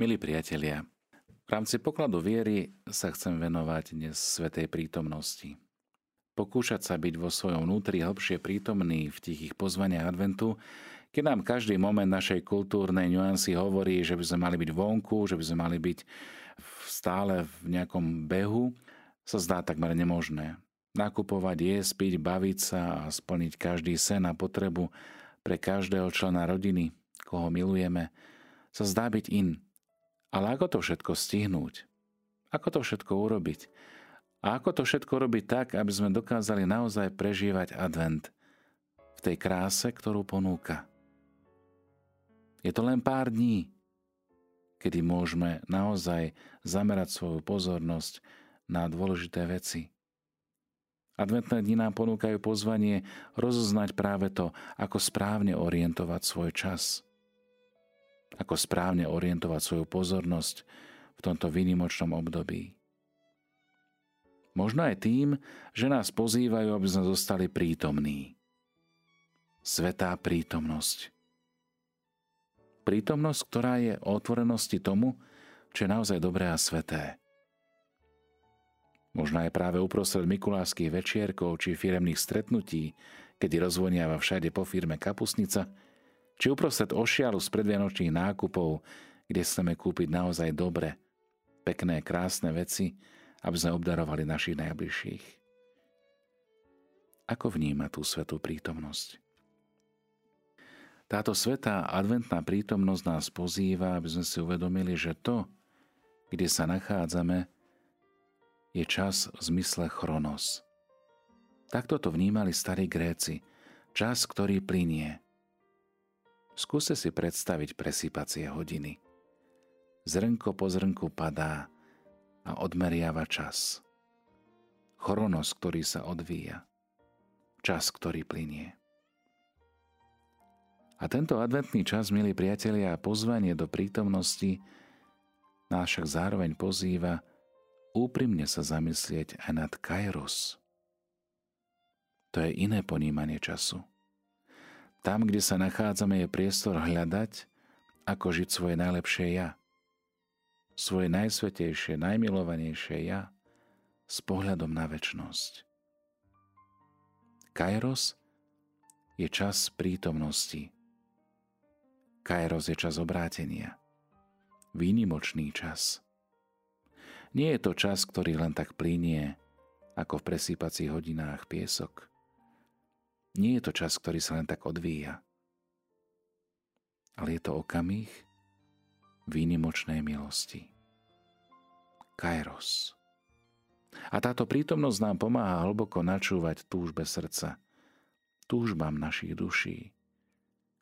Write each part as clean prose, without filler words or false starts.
Milí priatelia, v rámci pokladu viery sa chcem venovať dnes svätej prítomnosti. Pokúšať sa byť vo svojom vnútri hlbšie prítomný v tichých pozvaniach adventu, keď nám každý moment našej kultúrnej nuancy hovorí, že by sme mali byť vonku, že by sme mali byť stále v nejakom behu, sa zdá takmer nemožné. Nakupovať, jesť, piť, baviť sa a splniť každý sen a potrebu pre každého člena rodiny, koho milujeme, sa zdá byť in. Ale ako to všetko stihnúť? Ako to všetko urobiť? A ako to všetko robiť tak, aby sme dokázali naozaj prežívať advent v tej kráse, ktorú ponúka? Je to len pár dní, kedy môžeme naozaj zamerať svoju pozornosť na dôležité veci. Adventné dni nám ponúkajú pozvanie rozoznať práve to, ako správne orientovať svoj čas. Ako správne orientovať svoju pozornosť v tomto výnimočnom období. Možno aj tým, že nás pozývajú, aby sme zostali prítomní. Svätá prítomnosť. Prítomnosť, ktorá je o otvorenosti tomu, čo je naozaj dobré a sveté. Možno aj práve uprostred mikulášskych večierkov či firemných stretnutí, kedy rozvoniava všade po firme kapusnica, či uprostred ošialu z predvianočných nákupov, kde chceme kúpiť naozaj dobre, pekné, krásne veci, aby sme obdarovali našich najbližších. Ako vníma tú svätú prítomnosť? Táto svätá adventná prítomnosť nás pozýva, aby sme si uvedomili, že to, kde sa nachádzame, je čas v zmysle chronos. Takto to vnímali starí Gréci. Čas, ktorý plynie. Skúste si predstaviť presýpacie hodiny. Zrnko po zrnku padá a odmeriava čas. Chronos, ktorý sa odvíja. Čas, ktorý plynie. A tento adventný čas, milí priatelia, a pozvanie do prítomnosti nás však zároveň pozýva úprimne sa zamyslieť aj nad kairos. To je iné ponímanie času. Tam, kde sa nachádzame, je priestor hľadať, ako žiť svoje najlepšie ja. Svoje najsvätejšie, najmilovanejšie ja s pohľadom na večnosť. Kairos je čas prítomnosti. Kairos je čas obrátenia. Výnimočný čas. Nie je to čas, ktorý len tak plynie, ako v presýpacích hodinách piesok. Nie je to čas, ktorý sa len tak odvíja. Ale je to okamih výnimočnej milosti. Kairos. A táto prítomnosť nám pomáha hlboko načúvať túžbe srdca, túžbám našich duší,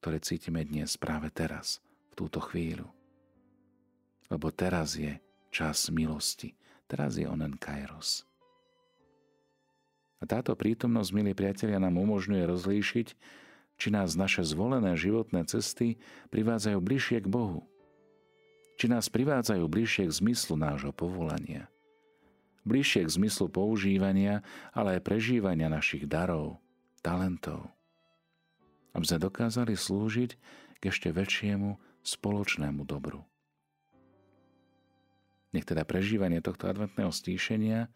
ktoré cítime dnes, práve teraz, v túto chvíľu. Lebo teraz je čas milosti. Teraz je onen kairos. A táto prítomnosť, milí priatelia, nám umožňuje rozlíšiť, či nás naše zvolené životné cesty privádzajú bližšie k Bohu. Či nás privádzajú bližšie k zmyslu nášho povolania. Bližšie k zmyslu používania, ale aj prežívania našich darov, talentov, aby sme dokázali slúžiť k ešte väčšiemu spoločnému dobru. Nech teda prežívanie tohto adventného stíšenia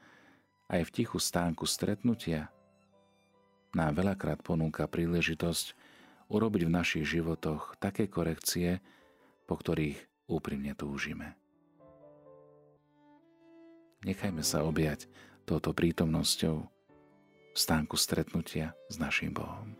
aj v tichu stánku stretnutia nám veľakrát ponúka príležitosť urobiť v našich životoch také korekcie, po ktorých úprimne túžime. Nechajme sa objať touto prítomnosťou v stánku stretnutia s naším Bohom.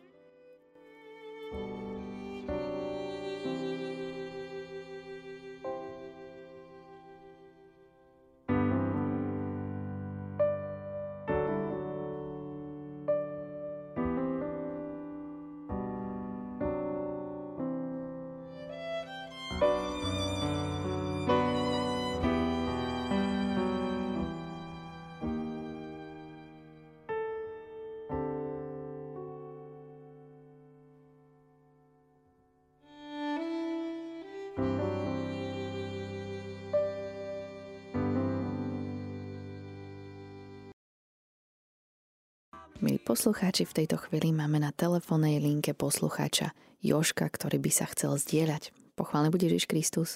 Milí poslucháči, v tejto chvíli máme na telefónnej linke poslucháča Jožka, ktorý by sa chcel zdieľať. Pochválený buď Ježiš Kristus.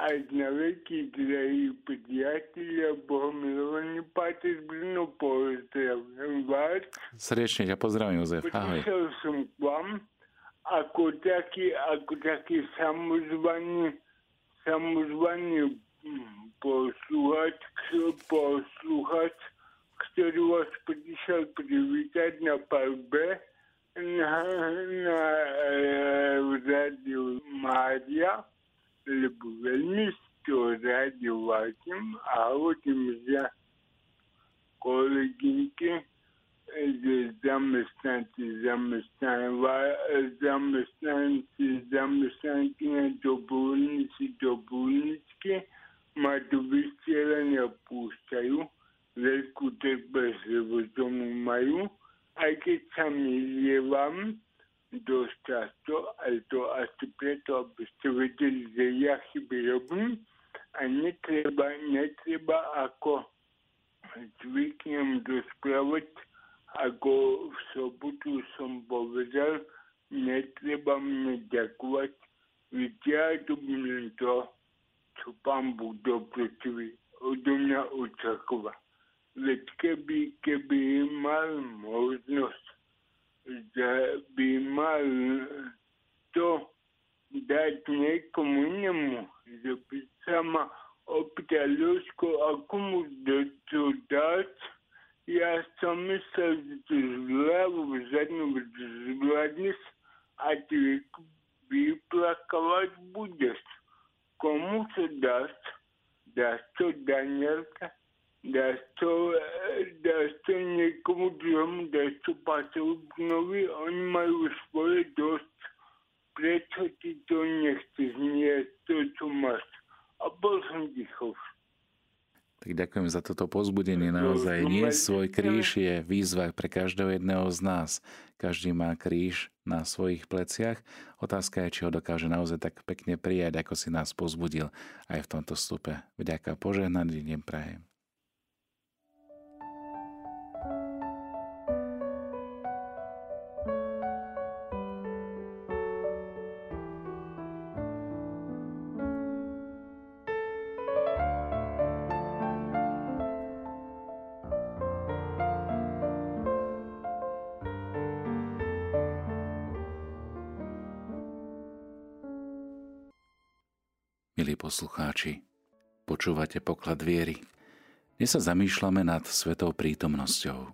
až na veky drahí priatelia, bohomilovaný páter Bruno, pozdravím vás. Srdečne ťa pozdravím, Jozef. Ahoj. Prišiel som k vám ako taký samozvaný posluchač, ktorý vás prišiel privítať na palbe na Rádiu Mária, lebo veľmi to rádiu vážim a hodím za kolegynky, že zamestnanci na dobrovoľníčky ma do vysielania púšťajú, veľkú trpezlivosť majú, aj keď sa milievam dosť často, ale to asi preto, aby ste vedeli, že ja chyby robím a netreba ako zvyknem rozprávať, ako v sobotu som povedal, netreba mne ďakovať, veď ja robím to, čo Pán Boh dobre chce odo mňa očakáva. Veď keby mal možnosť, že by mal to dať niekomu inemu, že by sama opýtal Jožko, ako mu to dať. Ja som myslel, že to zľavu zadnú zvládneš a ty vyplakávať budeš. Komu to dáš? Dáš to Danielka? Dáš to niekomu druhému, dáš to Páterovi, oni majú svoje dosť. Prečo ty to nechceš? Nie, to čo máš. A bol som tichov. Tak ďakujem za toto povzbudenie. Naozaj niesť svoj kríž je výzva pre každého jedného z nás. Každý má kríž na svojich pleciach. Otázka je, či ho dokáže naozaj tak pekne prijať, ako si nás povzbudil aj v tomto vstupe. Vďaka, požehnaný deň prajem. Milí poslucháči, počúvate Poklad viery. Dnes sa zamýšľame nad svetou prítomnosťou.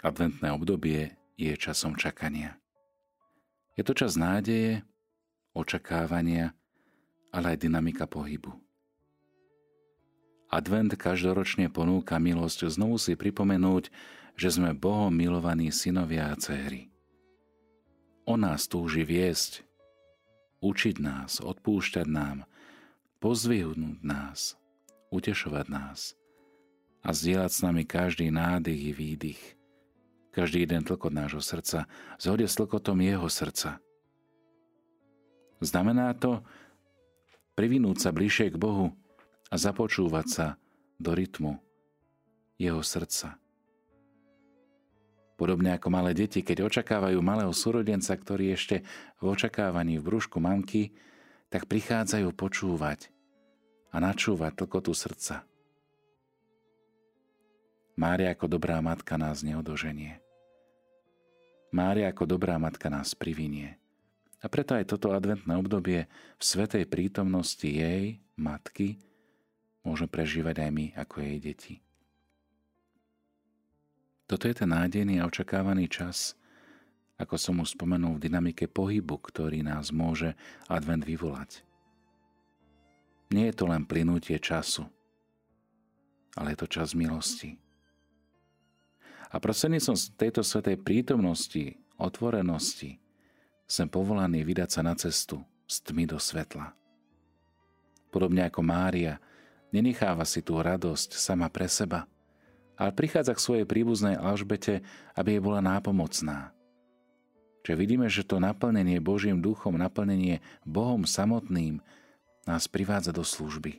Adventné obdobie je časom čakania. Je to čas nádeje, očakávania, ale aj dynamika pohybu. Advent každoročne ponúka milosť znovu si pripomenúť, že sme Bohom milovaní synovia a dcéry. On nás túži viesť, učiť nás, odpúšťať nám, pozdvihnúť nás, utešovať nás a zdieľať s nami každý nádych i výdych, každý jeden tlkot nášho srdca, v zhode s tlkotom jeho srdca. Znamená to privinúť sa bližšie k Bohu a započúvať sa do rytmu jeho srdca. Podobne ako malé deti, keď očakávajú malého súrodenca, ktorý ešte v očakávaní v brúšku mamky, tak prichádzajú počúvať a načúvať tlkotu srdca. Mária ako dobrá matka nás neodoženie. Mária ako dobrá matka nás privinie. A preto aj toto adventné obdobie v svätej prítomnosti jej, matky, môžeme prežívať aj my ako jej deti. Toto je ten nádejný a očakávaný čas, ako som už spomenul, v dynamike pohybu, ktorý nás môže advent vyvolať. Nie je to len plynutie času, ale je to čas milosti. A prostredníctvom tejto svätej prítomnosti, otvorenosti, som povolaný vydať sa na cestu z tmy do svetla. Podobne ako Mária, nenecháva si tú radosť sama pre seba, ale prichádza k svojej príbuznej Alžbete, aby jej bola nápomocná. Čiže vidíme, že to naplnenie Božím duchom, naplnenie Bohom samotným nás privádza do služby.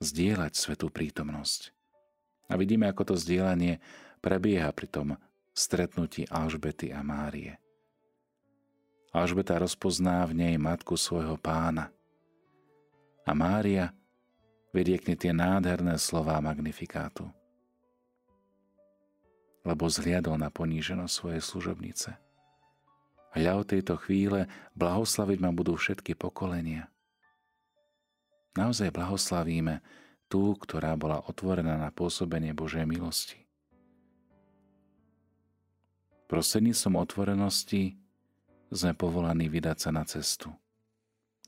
Zdieľať svätú prítomnosť. A vidíme, ako to zdieľanie prebieha pri tom stretnutí Alžbety a Márie. Alžbeta rozpozná v nej matku svojho pána. A Mária vyriekne tie nádherné slová magnifikátu. Lebo zhliadol na poníženosť svojej služobnice. Hľa od tejto chvíle blahoslaviť ma budú všetky pokolenia. Naozaj blahoslavíme tú, ktorá bola otvorená na pôsobenie Božej milosti. Prostredníctvom otvorenosti sme povolaní vydať sa na cestu.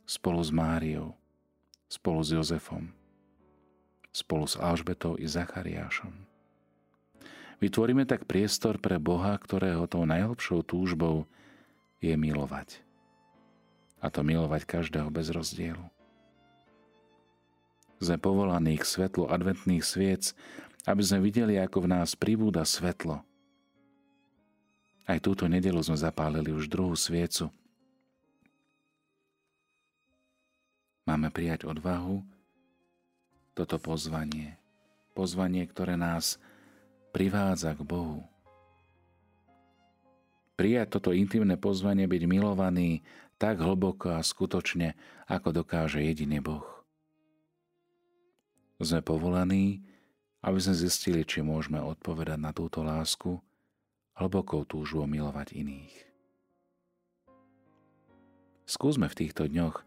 Spolu s Máriou, spolu s Jozefom, spolu s Alžbetou i Zachariášom. Vytvoríme tak priestor pre Boha, ktorého tou najhlbšou túžbou je milovať. A to milovať každého bez rozdielu. Sme povolaní k svetlu adventných sviec, aby sme videli, ako v nás pribúda svetlo. Aj túto nedeľu sme zapálili už druhú sviecu. Máme prijať odvahu toto pozvanie. Pozvanie, ktoré nás privádza k Bohu. Prijať toto intimné pozvanie, byť milovaný tak hlboko a skutočne, ako dokáže jedine Boh. Sme povolaní, aby sme zistili, či môžeme odpovedať na túto lásku hlbokou túžbou milovať iných. Skúsme v týchto dňoch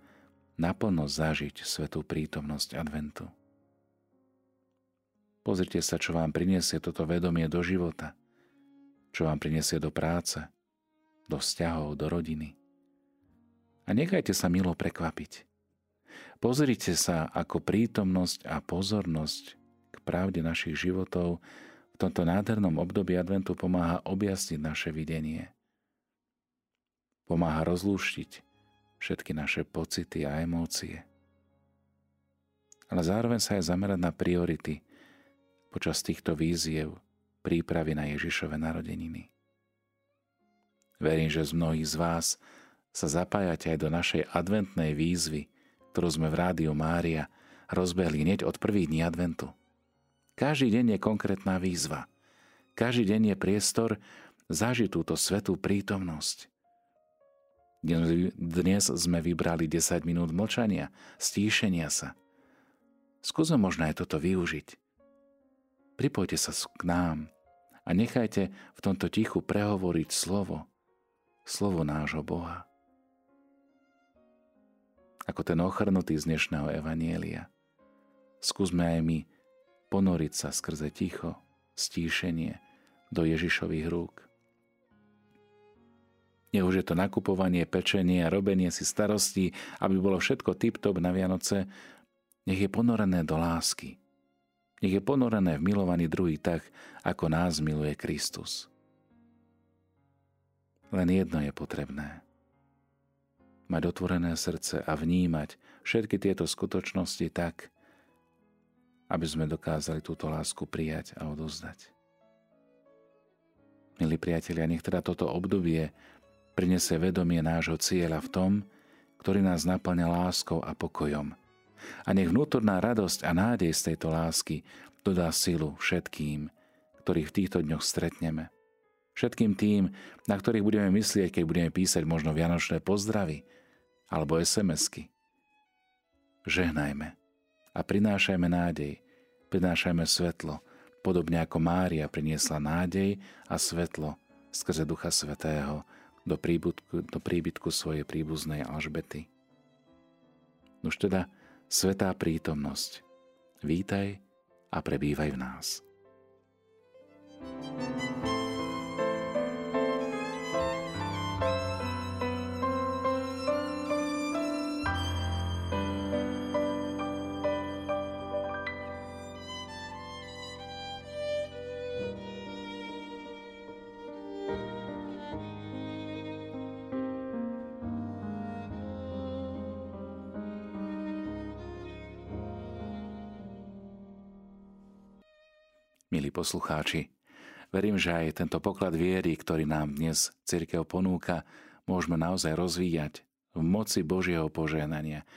naplno zažiť svätú prítomnosť adventu. Pozrite sa, čo vám prinesie toto vedomie do života, čo vám prinesie do práce, do vzťahov, do rodiny. A nechajte sa milo prekvapiť. Pozrite sa, ako prítomnosť a pozornosť k pravde našich životov v tomto nádhernom období adventu pomáha objasniť naše videnie. Pomáha rozlúštiť všetky naše pocity a emócie. Ale zároveň sa aj zamerať na priority počas týchto výziev prípravy na Ježišove narodeniny. Verím, že z mnohých z vás sa zapájate aj do našej adventnej výzvy, ktorú sme v Rádiu Mária rozbehli hneď od prvých dní adventu. Každý deň je konkrétna výzva. Každý deň je priestor zažiť túto svätú prítomnosť. Dnes sme vybrali 10 minút mlčania, stíšenia sa. Skúsme možno aj toto využiť. Pripojte sa k nám a nechajte v tomto tichu prehovoriť slovo nášho Boha. Ako ten ochrnutý z dnešného evanielia. Skúsme aj my ponoriť sa skrze ticho, stíšenie do Ježišových rúk. Nie už je to nakupovanie, pečenie a robenie si starostí, aby bolo všetko tip-top na Vianoce, nech je ponorené do lásky. Nech je ponorené v milovaní druhých tak, ako nás miluje Kristus. Len jedno je potrebné. Mať otvorené srdce a vnímať všetky tieto skutočnosti tak, aby sme dokázali túto lásku prijať a odozdať. Milí priatelia, nech teda toto obdobie prinesie vedomie nášho cieľa v tom, ktorý nás naplňa láskou a pokojom. A nech vnútorná radosť a nádej z tejto lásky dodá silu všetkým, ktorých v týchto dňoch stretneme. Všetkým tým, na ktorých budeme myslieť, keď budeme písať možno vianočné pozdravy alebo SMS-ky. Žehnajme a prinášajme nádej, prinášajme svetlo, podobne ako Mária priniesla nádej a svetlo skrze Ducha Svätého do príbytku svojej príbuznej Alžbety. Už teda, svätá prítomnosť, vítaj a prebývaj v nás. Milí poslucháči, verím, že aj tento poklad viery, ktorý nám dnes cirkev ponúka, môžeme naozaj rozvíjať v moci Božieho požehnania.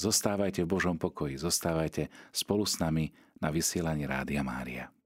Zostávajte v Božom pokoji, zostávajte spolu s nami na vysielaní Rádia Mária.